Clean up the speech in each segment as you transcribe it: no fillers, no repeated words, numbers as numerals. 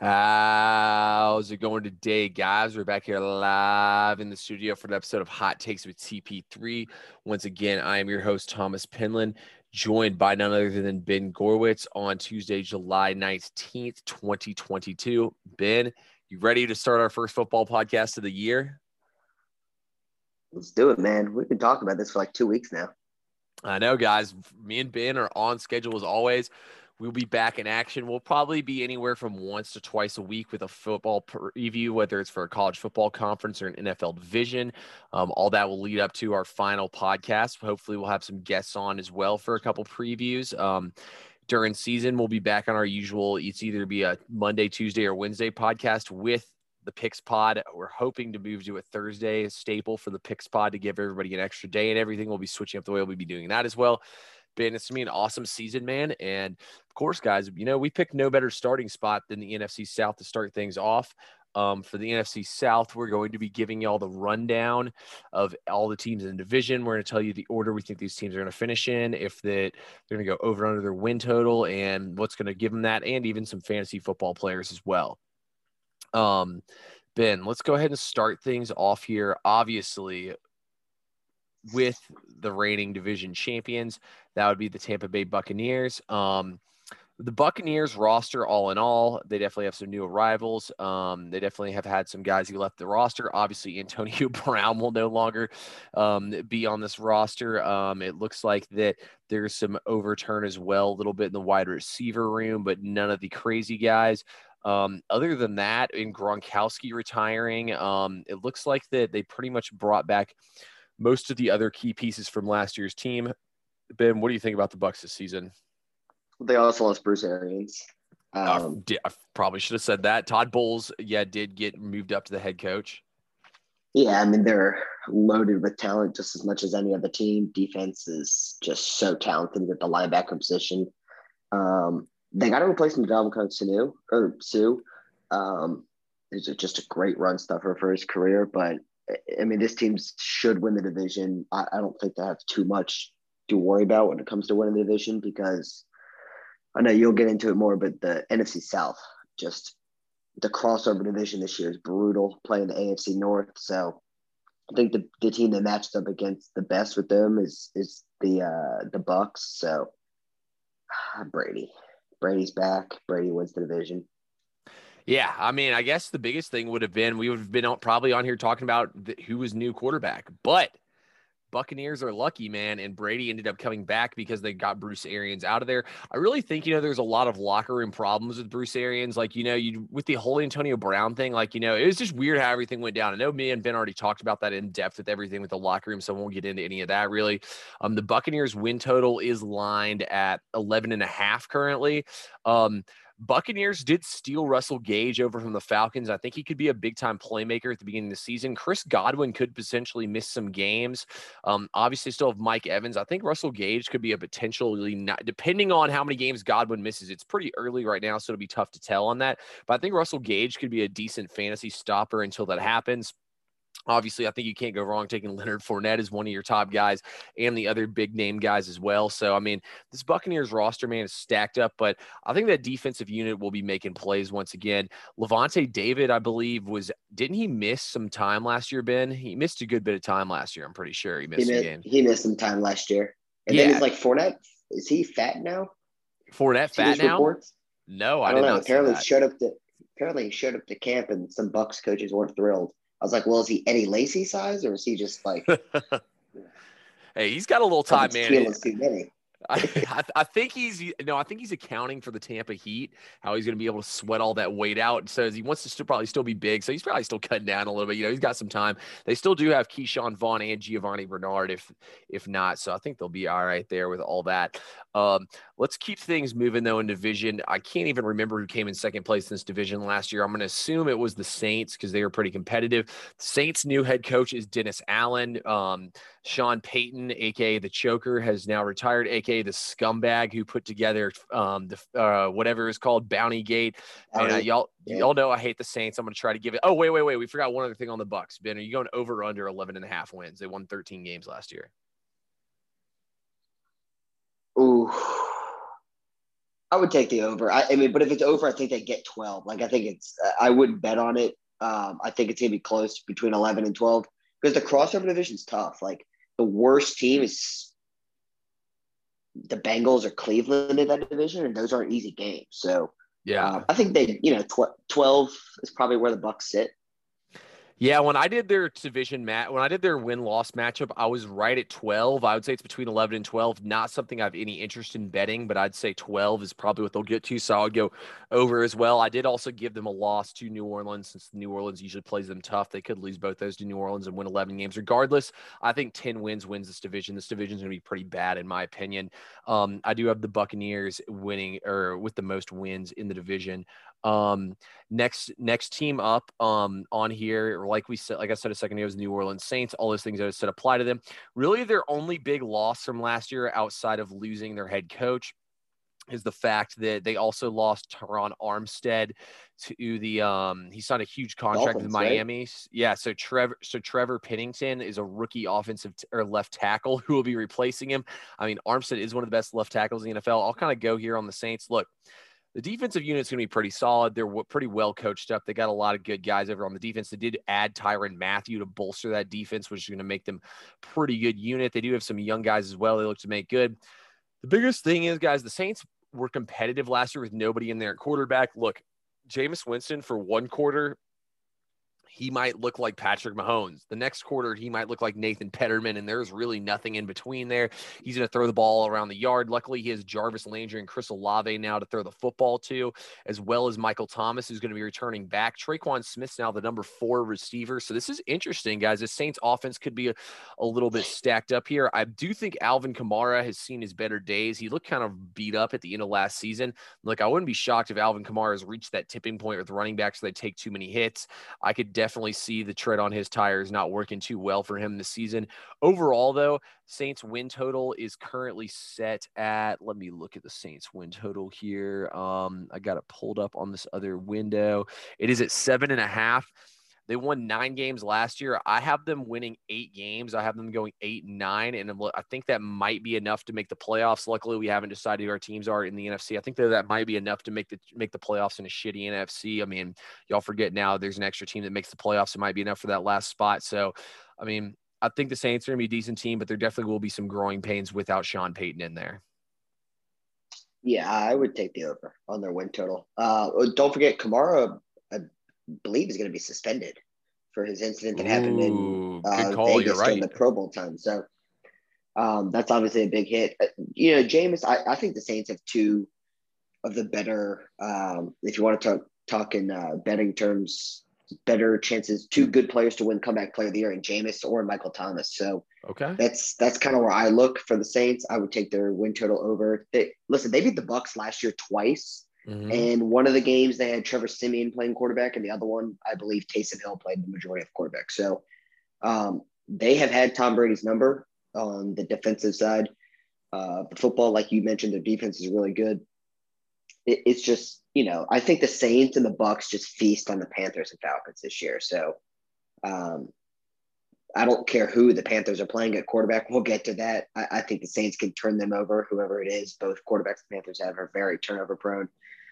How's it going today, guys? We're back here live in the studio for an episode of Hot Takes with tp3. Once again, I am your host, Thomas Penland, joined by none other than Ben Gurwitz on Tuesday, July 19th, 2022. Ben, you ready to start our first football podcast of the year? Let's do it, man. We've been talking about this for like 2 weeks now. I know, guys. Me and Ben are on schedule as always. We'll be back in action. We'll probably be anywhere from once to twice a week with a football preview, whether it's for a college football conference or an NFL division. All that will lead up to our final podcast. Hopefully we'll have some guests on as well for a couple previews. During season, we'll be back on our usual. It's either be a Monday, Tuesday, or Wednesday podcast with the Picks Pod. We're hoping to move to a Thursday staple for the Picks Pod to give everybody an extra day and everything. We'll be switching up the way we'll be doing that as well. Ben, it's to me an awesome season, man. And of course, guys, you know, we picked no better starting spot than the NFC South to start things off. For the NFC South, we're going to be giving y'all the rundown of all the teams in the division. We're going to tell you the order we think these teams are going to finish in, if that they're going to go over under their win total and what's going to give them that, and even some fantasy football players as well. Ben, let's go ahead and start things off here. Obviously, with the reigning division champions, that would be the Tampa Bay Buccaneers. The Buccaneers roster, all in all, they definitely have some new arrivals. They definitely have had some guys who left the roster. Obviously, Antonio Brown will no longer be on this roster. It looks like that there's some overturn as well, a little bit in the wide receiver room, but none of the crazy guys. Other than that, in Gronkowski retiring, it looks like that they pretty much brought back most of the other key pieces from last year's team. Ben, what do you think about the Bucs this season? They also lost Bruce Arians. I probably should have said that. Todd Bowles, did get moved up to the head coach. Yeah, I mean, they're loaded with talent just as much as any other team. Defense is just so talented at the linebacker position. They got to replace Ndamukong Suh. He's just a great run stuffer for his career, but I mean, this team should win the division. I don't think they have too much to worry about when it comes to winning the division, because I know you'll get into it more, but the NFC South, just the crossover division this year is brutal, playing the AFC North. So I think the team that matched up against the best with them is the Bucs. So Brady's back. Brady wins the division. Yeah, I mean, I guess the biggest thing would have been we would have been probably on here talking about who was new quarterback, but Buccaneers are lucky, man, and Brady ended up coming back because they got Bruce Arians out of there. I really think, you know, there's a lot of locker room problems with Bruce Arians, like, you know, with the whole Antonio Brown thing, like, you know, it was just weird how everything went down. I know me and Ben already talked about that in depth with everything with the locker room, so we won't get into any of that really. The Buccaneers win total is lined at 11.5 currently. Buccaneers did steal Russell Gage over from the Falcons. I think he could be a big-time playmaker at the beginning of the season. Chris Godwin could potentially miss some games. Obviously, still have Mike Evans. I think Russell Gage could be a potentially not, depending on how many games Godwin misses. It's pretty early right now, so it'll be tough to tell on that. But I think Russell Gage could be a decent fantasy stopper until that happens. Obviously, I think you can't go wrong taking Leonard Fournette as one of your top guys and the other big-name guys as well. So, I mean, this Buccaneers roster, man, is stacked up, but I think that defensive unit will be making plays once again. Levante David, I believe, didn't he miss some time last year, Ben? He missed a good bit of time last year. I'm pretty sure he missed a game. He missed some time last year. And then it's like Fournette, is he fat now? Fournette fat now? Reports? No, I don't know. Apparently he showed up to camp and some Bucs coaches weren't thrilled. I was like, well, is he Eddie Lacy size, or is he just like – Hey, he's got a little time, man. Too many. I think he's accounting for the Tampa heat, how he's going to be able to sweat all that weight out. So he wants to probably still be big. So he's probably still cutting down a little bit. You know, he's got some time. They still do have Keyshawn Vaughn and Giovanni Bernard, if not. So I think they'll be all right there with all that. Let's keep things moving, though, in division. I can't even remember who came in second place in this division last year. I'm going to assume it was the Saints because they were pretty competitive. Saints' new head coach is Dennis Allen. Sean Payton, a.k.a. the Choker, has now retired, a.k.a. the scumbag who put together whatever is called Bounty Gate. And y'all know I hate the Saints. I'm going to try to give it. Oh, wait. We forgot one other thing on the Bucs. Ben, are you going over or under 11.5 wins? They won 13 games last year. Ooh, I would take the over. I mean, but if it's over, I think they get 12. Like, I think it's – I wouldn't bet on it. I think it's going to be close between 11 and 12 because the crossover division is tough. Like, the worst team is the Bengals or Cleveland in that division, and those aren't easy games. So, yeah, I think they – you know, 12 is probably where the Bucs sit. Yeah, when I did their division match, when I did their win-loss matchup, I was right at 12. I would say it's between 11 and 12. Not something I have any interest in betting, but I'd say 12 is probably what they'll get to, so I would go over as well. I did also give them a loss to New Orleans since New Orleans usually plays them tough. They could lose both those to New Orleans and win 11 games. Regardless, I think 10 wins wins this division. This division's going to be pretty bad in my opinion. I do have the Buccaneers winning or with the most wins in the division. Next team up on here, like we said, like I said a second ago, was New Orleans Saints. All those things that I said apply to them. Really, their only big loss from last year, outside of losing their head coach, is the fact that they also lost Teron Armstead to the he signed a huge contract Dolphins, with Miami. Right? Yeah, so Trevor Pennington is a rookie offensive or left tackle who will be replacing him. I mean, Armstead is one of the best left tackles in the NFL. I'll kind of go here on the Saints. Look, the defensive unit's going to be pretty solid. They're pretty well coached up. They got a lot of good guys over on the defense. They did add Tyrann Mathieu to bolster that defense, which is going to make them pretty good unit. They do have some young guys as well. They look to make good. The biggest thing is, guys, the Saints were competitive last year with nobody in there at quarterback. Look, Jameis Winston for one quarter, he might look like Patrick Mahomes. The next quarter, he might look like Nathan Peterman, and there's really nothing in between there. He's going to throw the ball around the yard. Luckily, he has Jarvis Landry and Chris Olave now to throw the football to, as well as Michael Thomas, who's going to be returning back. Traquan Smith's now the number 4 receiver. So this is interesting, guys. The Saints offense could be a little bit stacked up here. I do think Alvin Kamara has seen his better days. He looked kind of beat up at the end of last season. Look, I wouldn't be shocked if Alvin Kamara has reached that tipping point with running backs so they take too many hits. I could definitely see the tread on his tires not working too well for him this season. Overall, though, Saints win total is currently set at, let me look at the Saints win total here. I got it pulled up on this other window. It is at 7.5. They won 9 games last year. I have them winning 8 games. I have them going 8-9, and I think that might be enough to make the playoffs. Luckily, we haven't decided who our teams are in the NFC. I think that might be enough to make the playoffs in a shitty NFC. I mean, y'all forget now there's an extra team that makes the playoffs. It might be enough for that last spot. So, I mean, I think the Saints are going to be a decent team, but there definitely will be some growing pains without Sean Payton in there. Yeah, I would take the over on their win total. Don't forget Kamara, believe he's going to be suspended for his incident that happened in Vegas during the Pro Bowl time. So that's obviously a big hit. You know, Jameis, I think the Saints have two of the better, if you want to talk in betting terms, better chances, two good players to win comeback player of the year in Jameis or Michael Thomas. So okay, that's kind of where I look for the Saints. I would take their win total over. They beat the Bucs last year twice. Mm-hmm. And one of the games they had Trevor Siemian playing quarterback, and the other one, I believe, Taysom Hill played the majority of quarterback. So they have had Tom Brady's number on the defensive side. Football, like you mentioned, their defense is really good. It's just, you know, I think the Saints and the Bucs just feast on the Panthers and Falcons this year. So I don't care who the Panthers are playing at quarterback. We'll get to that. I think the Saints can turn them over, whoever it is. Both quarterbacks the Panthers have are very turnover prone.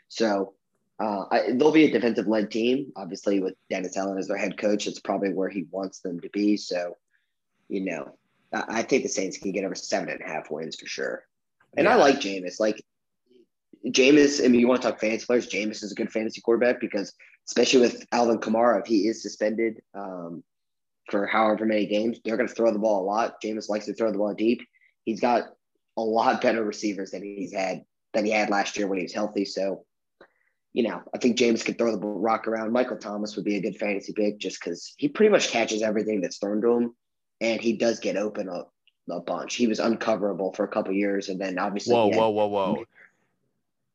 So they'll be a defensive-led team, obviously, with Dennis Allen as their head coach. It's probably where he wants them to be. So, you know, I think the Saints can get over 7.5 wins for sure. And yeah. I like Jameis. Like, Jameis, I mean, you want to talk fantasy players, Jameis is a good fantasy quarterback because, especially with Alvin Kamara, if he is suspended for however many games, they're going to throw the ball a lot. Jameis likes to throw the ball deep. He's got a lot better receivers than he had last year when he was healthy. So, you know, I think Jameis could throw the rock around. Michael Thomas would be a good fantasy pick just because he pretty much catches everything that's thrown to him, and he does get open a bunch. He was uncoverable for a couple of years, and then obviously whoa.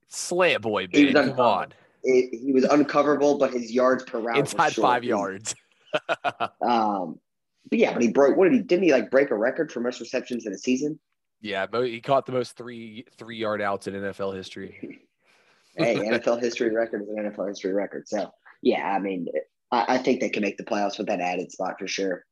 Slay it, boy, baby. Come on. He was uncoverable, but his yards per route inside 5 yards. But yeah, but he broke. Didn't he break a record for most receptions in a season? Yeah, but he caught the most three-yard outs in NFL history. Hey, NFL history record is an NFL history record. So, yeah, I mean, I think they can make the playoffs with that added spot for sure.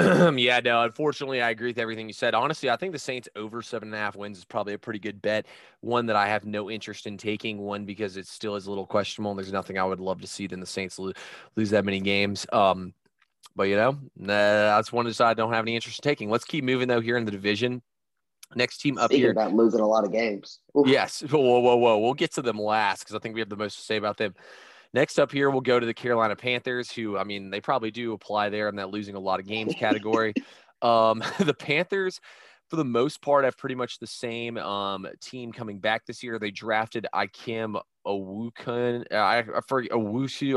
Yeah, no, unfortunately, I agree with everything you said. Honestly, I think the Saints over 7.5 wins is probably a pretty good bet. One that I have no interest in taking, one because it still is a little questionable, and there's nothing I would love to see than the Saints lose that many games. But, you know, that's one that I don't have any interest in taking. Let's keep moving, though, here in the division. Next team up here. About losing a lot of games. Oof. Yes. Whoa. We'll get to them last because I think we have the most to say about them. Next up here, we'll go to the Carolina Panthers, who, I mean, they probably do apply there in that losing a lot of games category. The Panthers, for the most part, have pretty much the same team coming back this year. They drafted Akeem Owusu.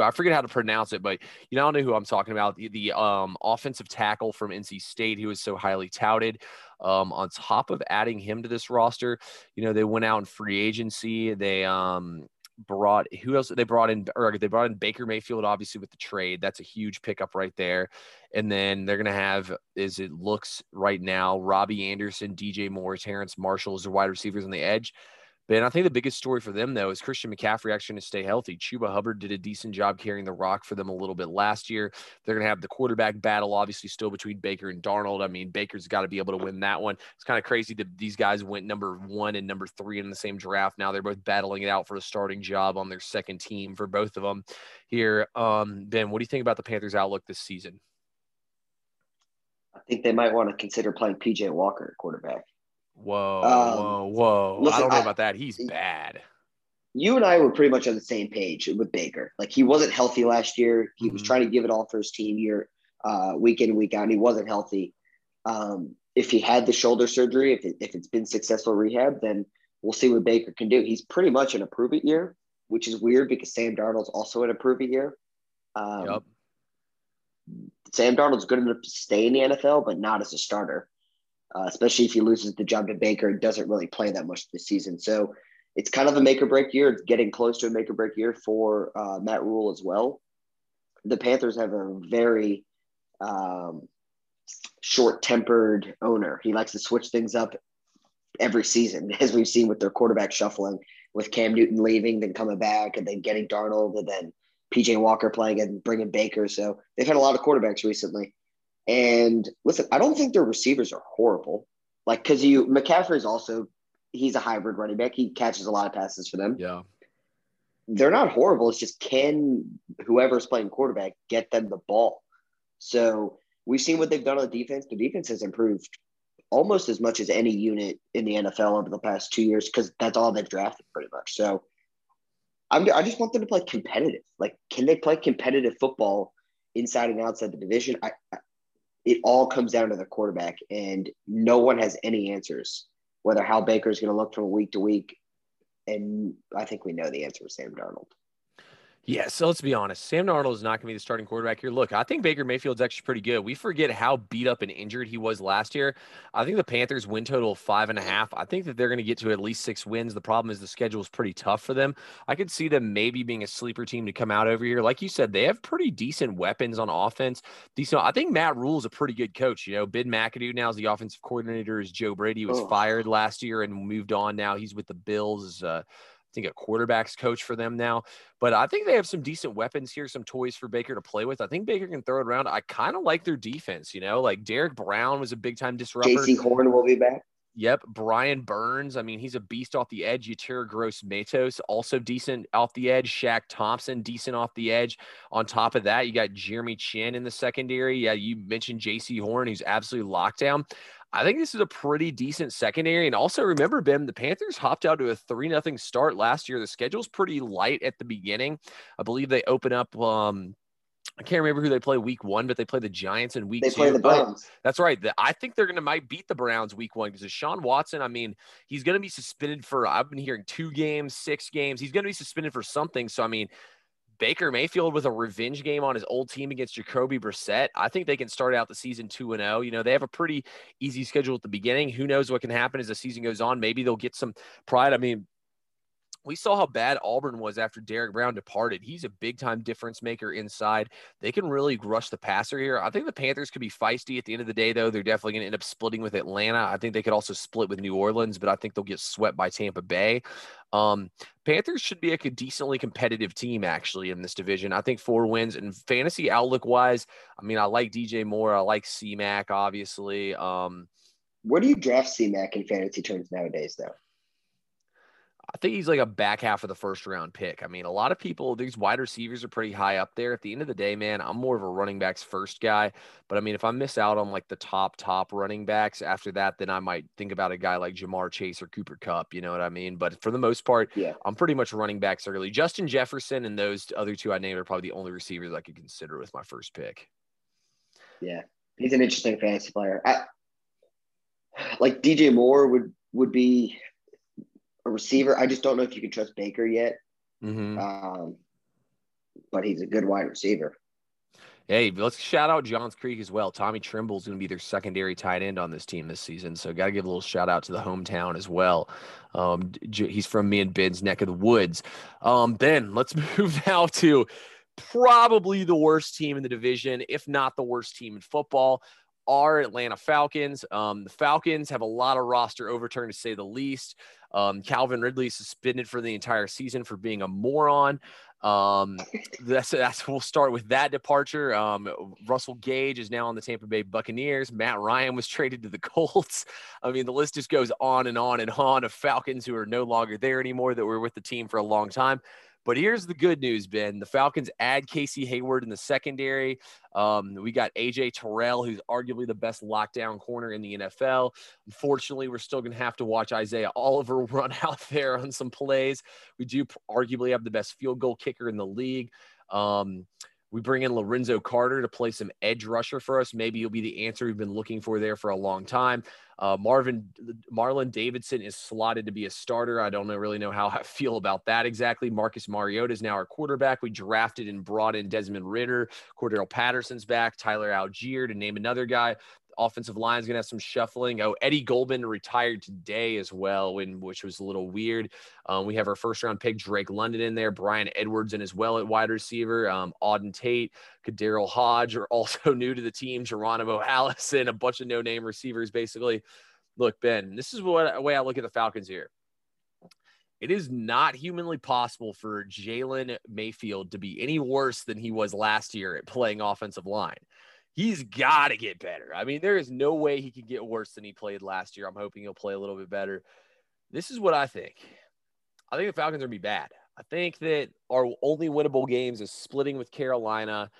I forget how to pronounce it, but you know, I know who I'm talking about. The offensive tackle from NC State, who is so highly touted. On top of adding him to this roster, you know, they went out in free agency. They brought in Baker Mayfield, obviously, with the trade. That's a huge pickup right there. And then they're going to have, as it looks right now, Robbie Anderson, DJ Moore, Terrence Marshall as the wide receivers on the edge. But I think the biggest story for them, though, is Christian McCaffrey actually going to stay healthy. Chuba Hubbard did a decent job carrying the rock for them a little bit last year. They're going to have the quarterback battle, obviously, still between Baker and Darnold. I mean, Baker's got to be able to win that one. It's kind of crazy that these guys went number 1 and number 3 in the same draft. Now they're both battling it out for a starting job on their second team for both of them here. Ben, what do you think about the Panthers' outlook this season? I think they might want to consider playing P.J. Walker at quarterback. Whoa. Listen, I don't know about that. He's bad. You and I were pretty much on the same page with Baker. Like, he wasn't healthy last year. He was trying to give it all for his team year, week in, week out, and he wasn't healthy. If he had the shoulder surgery, if it's been successful rehab, then we'll see what Baker can do. He's pretty much an improvement year, which is weird because Sam Darnold's also an improvement year. Yep. Sam Darnold's good enough to stay in the NFL, but not as a starter. Especially if he loses the job to Baker and doesn't really play that much this season. So it's kind of a make-or-break year. It's getting close to a make-or-break year for Matt Rule as well. The Panthers have a very short-tempered owner. He likes to switch things up every season, as we've seen with their quarterback shuffling, with Cam Newton leaving, then coming back, and then getting Darnold, and then P.J. Walker playing and bringing Baker. So they've had a lot of quarterbacks recently. And listen, I don't think their receivers are horrible. Like, because McCaffrey's also, he's a hybrid running back. He catches a lot of passes for them. Yeah. They're not horrible. It's just, can whoever's playing quarterback get them the ball? So we've seen what they've done on the defense. The defense has improved almost as much as any unit in the NFL over the past 2 years because that's all they've drafted pretty much. So I just want them to play competitive. Like, can they play competitive football inside and outside the division? It all comes down to the quarterback, and no one has any answers, whether how Baker's going to look from week to week. And I think we know the answer with Sam Darnold. Yeah, so let's be honest. Sam Darnold is not going to be the starting quarterback here. Look, I think Baker Mayfield's actually pretty good. We forget how beat up and injured he was last year. I think the Panthers' win total of 5.5. I think that they're going to get to at least 6 wins. The problem is the schedule is pretty tough for them. I could see them maybe being a sleeper team to come out over here. Like you said, they have pretty decent weapons on offense. Decent. I think Matt Rule is a pretty good coach. You know, Ben McAdoo now is the offensive coordinator. Is Joe Brady was fired last year and moved on. Now he's with the Bills. I think a quarterback's coach for them now, but I think they have some decent weapons here, some toys for Baker to play with. I think Baker can throw it around. I kind of like their defense, you know, like Derrick Brown was a big time disruptor. JC Horn will be back. Yep. Brian Burns. I mean, he's a beast off the edge. Yetur Gross-Matos, also decent off the edge. Shaq Thompson, decent off the edge. On top of that, you got Jeremy Chin in the secondary. Yeah. You mentioned JC Horn, who's absolutely locked down. I think this is a pretty decent secondary. And also remember, Ben, the Panthers hopped out to a 3-0 start last year. The schedule's pretty light at the beginning. I believe they open up I can't remember who they play week 1, but they play the Giants in week 2. They play the Browns. That's right. I think they're going to might beat the Browns week 1 because Deshaun Watson, I mean, he's going to be suspended for, I've been hearing 2 games, 6 games. He's going to be suspended for something. So, I mean, Baker Mayfield with a revenge game on his old team against Jacoby Brissett. I think they can start out the season 2-0. You know, they have a pretty easy schedule at the beginning. Who knows what can happen as the season goes on? Maybe they'll get some pride. I mean, We saw how bad Auburn was after Derrick Brown departed. He's a big-time difference maker inside. They can really rush the passer here. I think the Panthers could be feisty at the end of the day, though. They're definitely going to end up splitting with Atlanta. I think they could also split with New Orleans, but I think they'll get swept by Tampa Bay. Panthers should be a decently competitive team, actually, in this division. I think 4 wins. And fantasy outlook-wise, I mean, I like DJ Moore. I like C-Mac, obviously. Where do you draft C-Mac in fantasy terms nowadays, though? I think he's like a back half of the first round pick. I mean, a lot of people, these wide receivers are pretty high up there. At the end of the day, man, I'm more of a running backs first guy. But I mean, if I miss out on like the top running backs after that, then I might think about a guy like Jamar Chase or Cooper Kupp. You know what I mean? But for the most part, yeah, I'm pretty much running backs early. Justin Jefferson and those other two I named are probably the only receivers I could consider with my first pick. Yeah. He's an interesting fantasy player. Like DJ Moore would be a receiver. I just don't know if you can trust Baker yet. Mm-hmm. But he's a good wide receiver. Hey, let's shout out Johns Creek as well. Tommy Trimble's going to be their secondary tight end on this team this season. So got to give a little shout out to the hometown as well. He's from me and Ben's neck of the woods. Ben, let's move now to probably the worst team in the division, if not the worst team in football, are Atlanta Falcons. The Falcons have a lot of roster overturn, to say the least. Calvin Ridley is suspended for the entire season for being a moron. We'll start with that departure. Russell Gage is now on the Tampa Bay Buccaneers. Matt Ryan was traded to the Colts. I mean, the list just goes on and on and on of Falcons who are no longer there anymore, that were with the team for a long time. But here's the good news, Ben. The Falcons add Casey Hayward in the secondary. We got A.J. Terrell, who's arguably the best lockdown corner in the NFL. Unfortunately, we're still going to have to watch Isaiah Oliver run out there on some plays. We do arguably have the best field goal kicker in the league. We bring in Lorenzo Carter to play some edge rusher for us. Maybe he'll be the answer we've been looking for there for a long time. Marlon Davidson is slotted to be a starter. I don't really know how I feel about that exactly. Marcus Mariota is now our quarterback. We drafted and brought in Desmond Ridder. Cordell Patterson's back. Tyler Allgeier, to name another guy. Offensive line is going to have some shuffling. Oh, Eddie Goldman retired today as well, which was a little weird. We have our first-round pick, Drake London, in there. Brian Edwards in as well at wide receiver. Auden Tate, Kadarrell Hodge are also new to the team. Geronimo Allison, a bunch of no-name receivers, basically. Look, Ben, this is the way I look at the Falcons here. It is not humanly possible for Jalen Mayfield to be any worse than he was last year at playing offensive line. He's got to get better. I mean, there is no way he can get worse than he played last year. I'm hoping he'll play a little bit better. This is what I think. I think the Falcons are going to be bad. I think that our only winnable games is splitting with Carolina,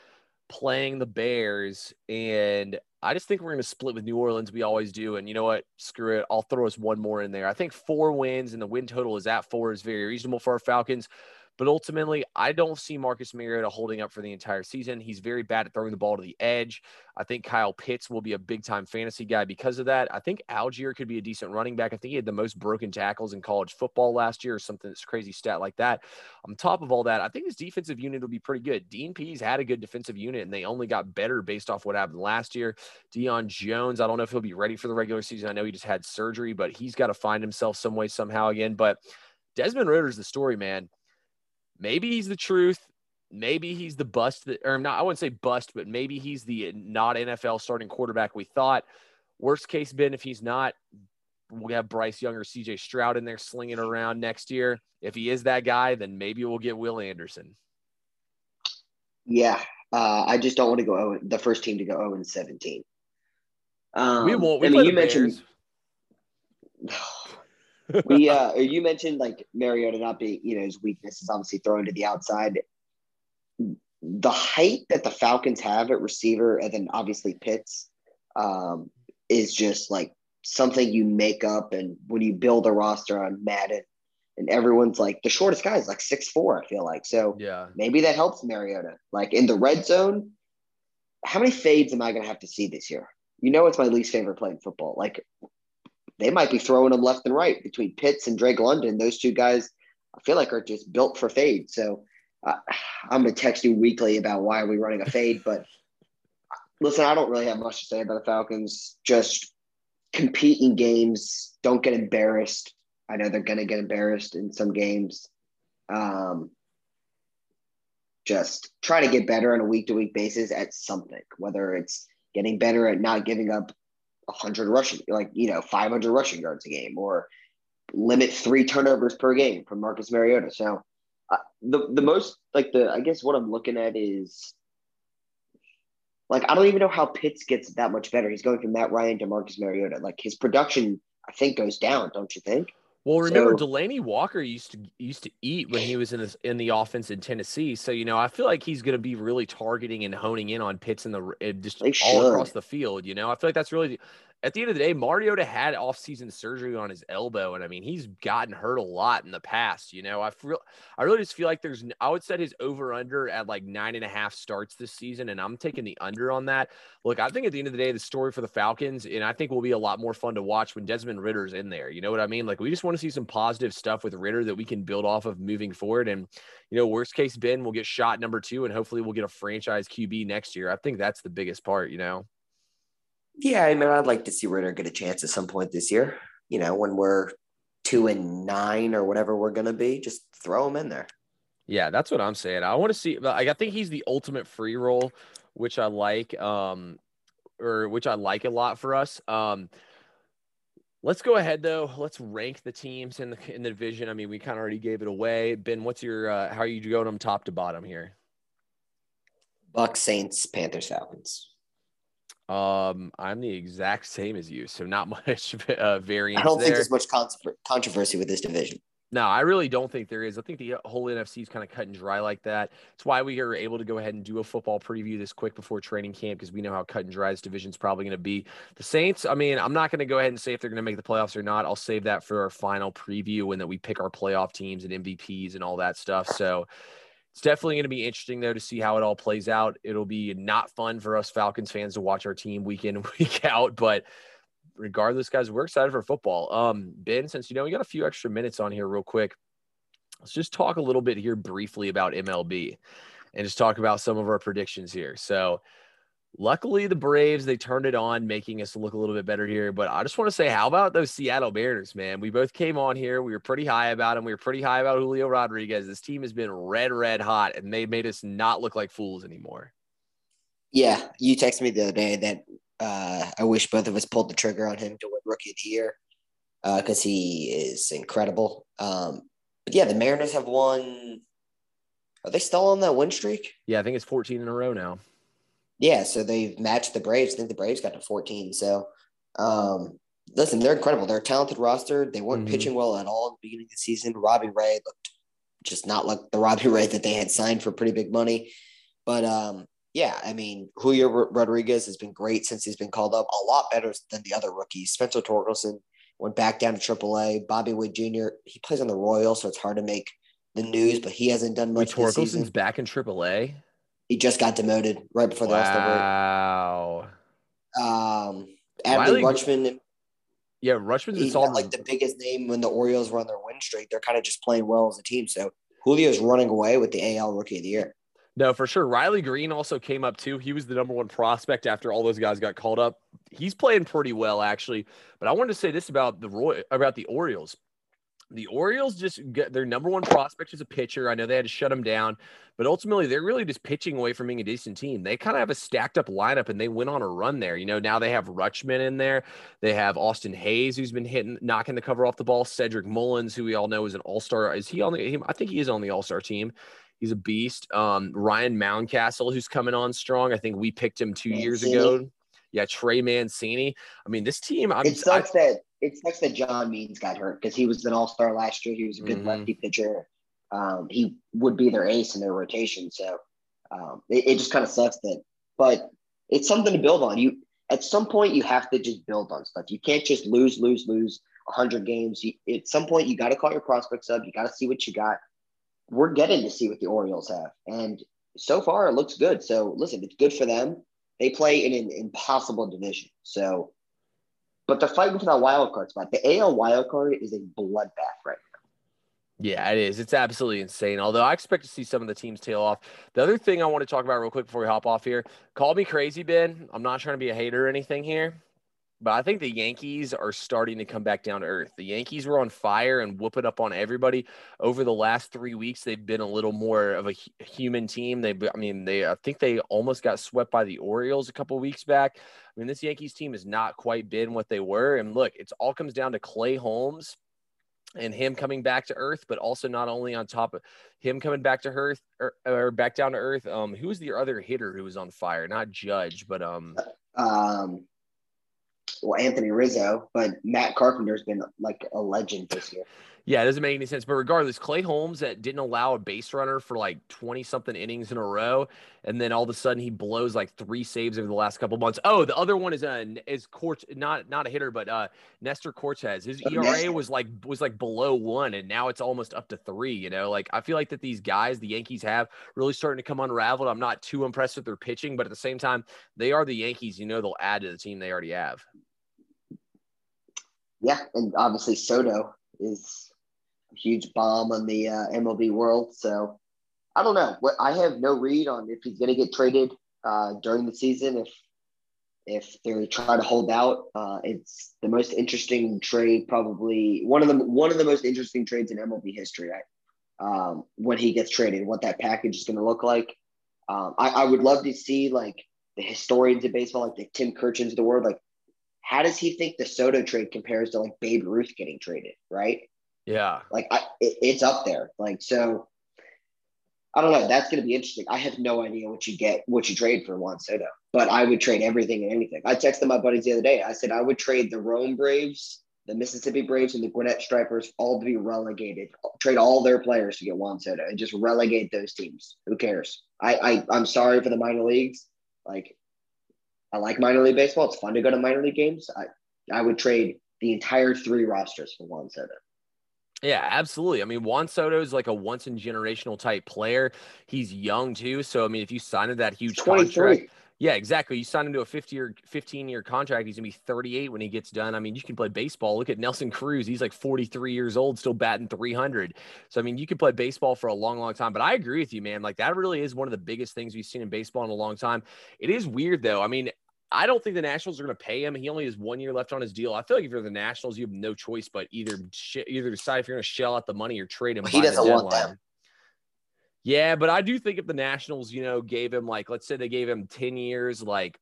playing the Bears, and I just think we're going to split with New Orleans. We always do, and you know what? Screw it. I'll throw us one more in there. I think 4 wins, and the win total is at 4 is very reasonable for our Falcons. But ultimately, I don't see Marcus Mariota holding up for the entire season. He's very bad at throwing the ball to the edge. I think Kyle Pitts will be a big-time fantasy guy because of that. I think Allgeier could be a decent running back. I think he had the most broken tackles in college football last year or something, that's crazy stat like that. On top of all that, I think his defensive unit will be pretty good. Dean Pease had a good defensive unit, and they only got better based off what happened last year. Deion Jones, I don't know if he'll be ready for the regular season. I know he just had surgery, but he's got to find himself some way somehow again. But Desmond Ridder's the story, man. Maybe he's the truth. Maybe he's the bust that, or not, I wouldn't say bust, but maybe he's the not NFL starting quarterback we thought. Worst case, Ben, if he's not, we have Bryce Young or CJ Stroud in there slinging around next year. If he is that guy, then maybe we'll get Will Anderson. Yeah. I just don't want to go the first team to go 0-17. We won't. I mean, you mentioned. You mentioned like Mariota not being, you know, his weakness is obviously throwing to the outside. The height that the Falcons have at receiver, and then obviously Pitts, is just like something you make up. And when you build a roster on Madden, and everyone's like the shortest guy is like 6'4", I feel like. So yeah, maybe that helps Mariota. Like in the red zone, how many fades am I going to have to see this year? You know, it's my least favorite play in football. Like, they might be throwing them left and right between Pitts and Drake London. Those two guys, I feel like, are just built for fade. So I'm going to text you weekly about why are we running a fade. But listen, I don't really have much to say about the Falcons. Just compete in games. Don't get embarrassed. I know they're going to get embarrassed in some games. Just try to get better on a week-to-week basis at something, whether it's getting better at not giving up 500 rushing yards a game, or limit 3 turnovers per game from Marcus Mariota. So I guess what I'm looking at is, I don't even know how Pitts gets that much better. He's going from Matt Ryan to Marcus Mariota. His production, I think, goes down, don't you think? Well, remember, Delaney Walker used to eat when he was in the offense in Tennessee. So, I feel like he's going to be really targeting and honing in on Pitts all across the field. I feel like that's really – at the end of the day, Mariota had offseason surgery on his elbow, and, he's gotten hurt a lot in the past. I really just feel like I would set his over-under at 9.5 starts this season, and I'm taking the under on that. Look, I think at the end of the day, the story for the Falcons, and I think will be a lot more fun to watch when Desmond Ridder's in there. You know what I mean? We just want to see some positive stuff with Ridder that we can build off of moving forward. And, worst case, Ben will get shot number 2, and hopefully we'll get a franchise QB next year. I think that's the biggest part, Yeah, I'd like to see Ridder get a chance at some point this year, when we're 2-9 or whatever we're going to be, just throw him in there. Yeah, that's what I'm saying. I want to see, I think he's the ultimate free roll, which I like a lot for us. Let's go ahead, though. Let's rank the teams in the division. We kind of already gave it away. Ben, what's your how are you going from top to bottom here? Bucs, Saints, Panthers, Falcons. I'm the exact same as you, so not much variance. I don't think there's much controversy with this division. No, I really don't think there is. I think the whole NFC is kind of cut and dry like that. That's why we are able to go ahead and do a football preview this quick before training camp, because we know how cut and dry this division is probably going to be. The Saints, I'm not going to go ahead and say if they're going to make the playoffs or not. I'll save that for our final preview and that we pick our playoff teams and MVPs and all that stuff. So it's definitely going to be interesting, though, to see how it all plays out. It'll be not fun for us Falcons fans to watch our team week in and week out, but regardless, guys, we're excited for football. Ben, since we got a few extra minutes on here real quick, let's just talk a little bit here briefly about MLB and just talk about some of our predictions here. So luckily the Braves, they turned it on, making us look a little bit better here. But I just want to say, how about those Seattle Mariners, man? We both came on here. We were pretty high about him. We were pretty high about Julio Rodriguez. This team has been red hot, and they made us not look like fools anymore. Yeah, you texted me the other day that I wish both of us pulled the trigger on him to win Rookie of the Year because he is incredible. But yeah, the Mariners have won. Are they still on that win streak? Yeah, I think it's 14 in a row now. Yeah, so they've matched the Braves. I think the Braves got to 14. So, listen, they're incredible. They're a talented roster. They weren't pitching well at all at the beginning of the season. Robbie Ray looked just not like the Robbie Ray that they had signed for pretty big money. But, yeah, Julio Rodriguez has been great since he's been called up, a lot better than the other rookies. Spencer Torkelson went back down to AAA. Bobby Witt Jr., he plays on the Royals, so it's hard to make the news, but he hasn't done much this season. Torkelson's back in AAA? He just got demoted right before the All-Star break. Wow. Adley Rutschman. Yeah, Rutschman's the biggest name when the Orioles were on their win streak. They're kind of just playing well as a team. So Julio's running away with the AL Rookie of the Year. No, for sure. Riley Green also came up too. He was the number 1 prospect after all those guys got called up. He's playing pretty well, actually. But I wanted to say this about the Orioles. The Orioles just got their number 1 prospect as a pitcher. I know they had to shut him down, but ultimately they're really just pitching away from being a decent team. They kind of have a stacked up lineup and they went on a run there. Now they have Rutschman in there. They have Austin Hayes, who's been knocking the cover off the ball. Cedric Mullins, who we all know is an all-star. Is he on the, I think he is on the all-star team. He's a beast. Ryan Mountcastle, who's coming on strong. I think we picked him 2 years ago. Yeah, Trey Mancini. This team. It sucks that John Means got hurt because he was an all-star last year. He was a good lefty pitcher. He would be their ace in their rotation. So it just kind of sucks that. But it's something to build on. At some point, you have to just build on stuff. You can't just lose 100 games. At some point, you got to call your prospects up. You got to see what you got. We're getting to see what the Orioles have. And so far, it looks good. So, listen, it's good for them. They play in an impossible division. So, but they're fighting for that wild card spot. The AL wild card is a bloodbath right now. Yeah, it is. It's absolutely insane. Although I expect to see some of the teams tail off. The other thing I want to talk about real quick before we hop off here, call me crazy, Ben. I'm not trying to be a hater or anything here. But I think the Yankees are starting to come back down to earth. The Yankees were on fire and whooping up on everybody over the last 3 weeks. They've been a little more of a human team. I think they almost got swept by the Orioles a couple weeks back. I mean, this Yankees team has not quite been what they were. And look, it's all comes down to Clay Holmes and him coming back to earth, but also not only on top of him coming back to earth or back down to earth. Who was the other hitter who was on fire? Not Judge, but well, Anthony Rizzo, but Matt Carpenter's been like a legend this year. Yeah, it doesn't make any sense. But regardless, Clay Holmes that didn't allow a base runner for like 20-something innings in a row, and then all of a sudden he blows like 3 saves over the last couple months. Oh, the other one is not a hitter, but Nestor Cortez. His ERA was like below 1, and now it's almost up to 3. You know, like I feel like that these guys the Yankees have really starting to come unraveled. I'm not too impressed with their pitching, but at the same time, they are the Yankees. You know, they'll add to the team they already have. Yeah, and obviously Soto is a huge bomb on the MLB world. So I don't know. I have no read on if he's going to get traded during the season, if they try to hold out. It's the most interesting trade, probably one of the most interesting trades in MLB history. When he gets traded, what that package is going to look like. I would love to see like the historians of baseball, like the Tim Kirchens of the world, like, how does he think the Soto trade compares to like Babe Ruth getting traded? Right. Yeah. Like it's up there. Like, so I don't know. That's going to be interesting. I have no idea what you trade for Juan Soto, but I would trade everything and anything. I texted my buddies the other day. I said, I would trade the Rome Braves, the Mississippi Braves, and the Gwinnett Stripers all to be relegated, trade all their players to get Juan Soto and just relegate those teams. Who cares? I'm sorry for the minor leagues. Like, I like minor league baseball. It's fun to go to minor league games. I would trade the entire 3 rosters for Juan Soto. Yeah, absolutely. I mean, Juan Soto is like a once-in-generational type player. He's young, too. So, I mean, if you sign him that huge contract. Yeah, exactly. You sign him to a 15-year contract. He's going to be 38 when he gets done. I mean, you can play baseball. Look at Nelson Cruz. He's like 43 years old, still batting 300. So, I mean, you can play baseball for a long, long time. But I agree with you, man. Like, that really is one of the biggest things we've seen in baseball in a long time. It is weird, though. I mean, I don't think the Nationals are going to pay him. He only has 1 year left on his deal. I feel like if you're the Nationals, you have no choice but either decide if you're going to shell out the money or trade him. Well, he doesn't want that. Yeah, but I do think if the Nationals, you know, gave him like, let's say they gave him 10 years, like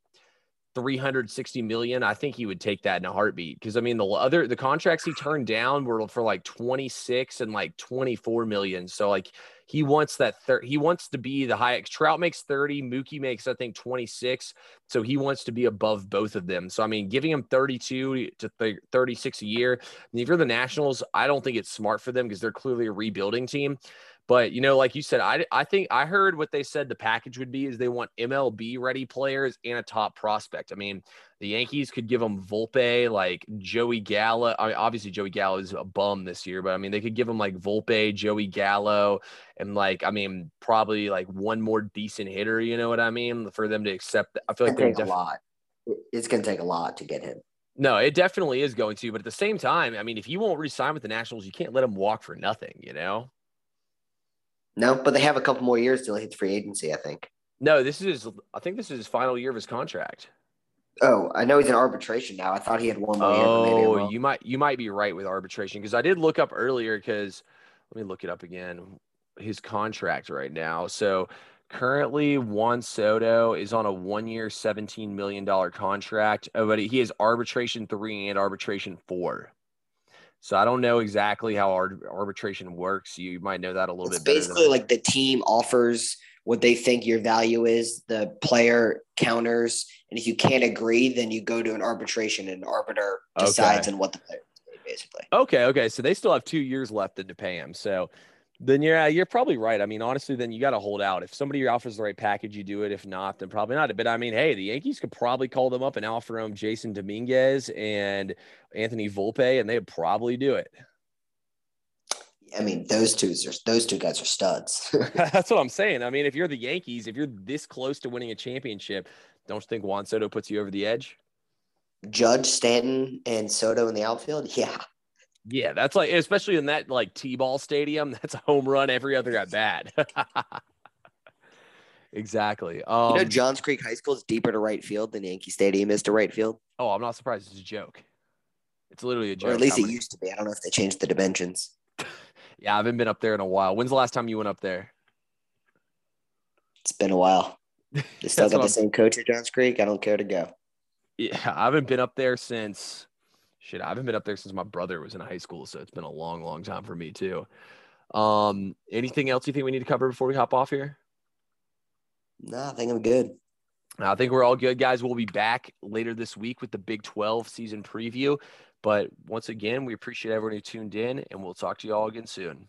$360 million, I think he would take that in a heartbeat. Because I mean, the contracts he turned down were for like 26 and like 24 million. So like he wants that. He wants to be the high. Trout makes 30. Mookie makes, I think, 26. So he wants to be above both of them. So I mean, giving him 32 to 36 a year. And if you're the Nationals, I don't think it's smart for them because they're clearly a rebuilding team. But, you know, like you said, I think I heard what they said the package would be is they want MLB-ready players and a top prospect. I mean, the Yankees could give them Volpe, like Joey Gallo. I mean, obviously, Joey Gallo is a bum this year, but, I mean, they could give them, like, Volpe, Joey Gallo, and, like, I mean, probably, like, one more decent hitter, you know what I mean, for them to accept that. I feel like they're a lot. It's going to take a lot to get him. No, it definitely is going to. But at the same time, I mean, if you won't re-sign with the Nationals, you can't let him walk for nothing, you know? No, but they have a couple more years till he hits free agency, I think. No, this is his final year of his contract. Oh, I know he's in arbitration now. I thought he had one more year. Oh, you might be right with arbitration because I did look up earlier because – let me look it up again. His contract right now. So currently Juan Soto is on a 1-year, $17 million contract. Oh, but he has arbitration 3 and arbitration 4. So I don't know exactly how arbitration works. You might know that a little bit better. It's basically like the team offers what they think your value is, the player counters, and if you can't agree, then you go to an arbitration and an arbiter decides on what the player is basically. Okay. So they still have 2 years left to pay him. So then you're probably right. I mean, honestly, then you got to hold out. If somebody offers the right package, you do it. If not, then probably not. But I mean, hey, the Yankees could probably call them up and offer them Jason Dominguez and Anthony Volpe, and they'd probably do it. I mean, those two guys are studs. That's what I'm saying. I mean, if you're the Yankees, if you're this close to winning a championship, don't you think Juan Soto puts you over the edge? Judge, Stanton, and Soto in the outfield? Yeah. Yeah, that's like, especially in that like T-ball stadium, that's a home run every other at bat. Exactly. You know, Johns Creek High School is deeper to right field than Yankee Stadium is to right field. Oh, I'm not surprised. It's a joke. It's literally a joke. Or at least it used to be. I don't know if they changed the dimensions. Yeah, I haven't been up there in a while. When's the last time you went up there? It's been a while. They still got the same coach at Johns Creek. I don't care to go. Yeah, I haven't been up there since my brother was in high school, so it's been a long, long time for me too. Anything else you think we need to cover before we hop off here? No, I think I'm good. I think we're all good, guys. We'll be back later this week with the Big 12 season preview. But once again, we appreciate everyone who tuned in, and we'll talk to you all again soon.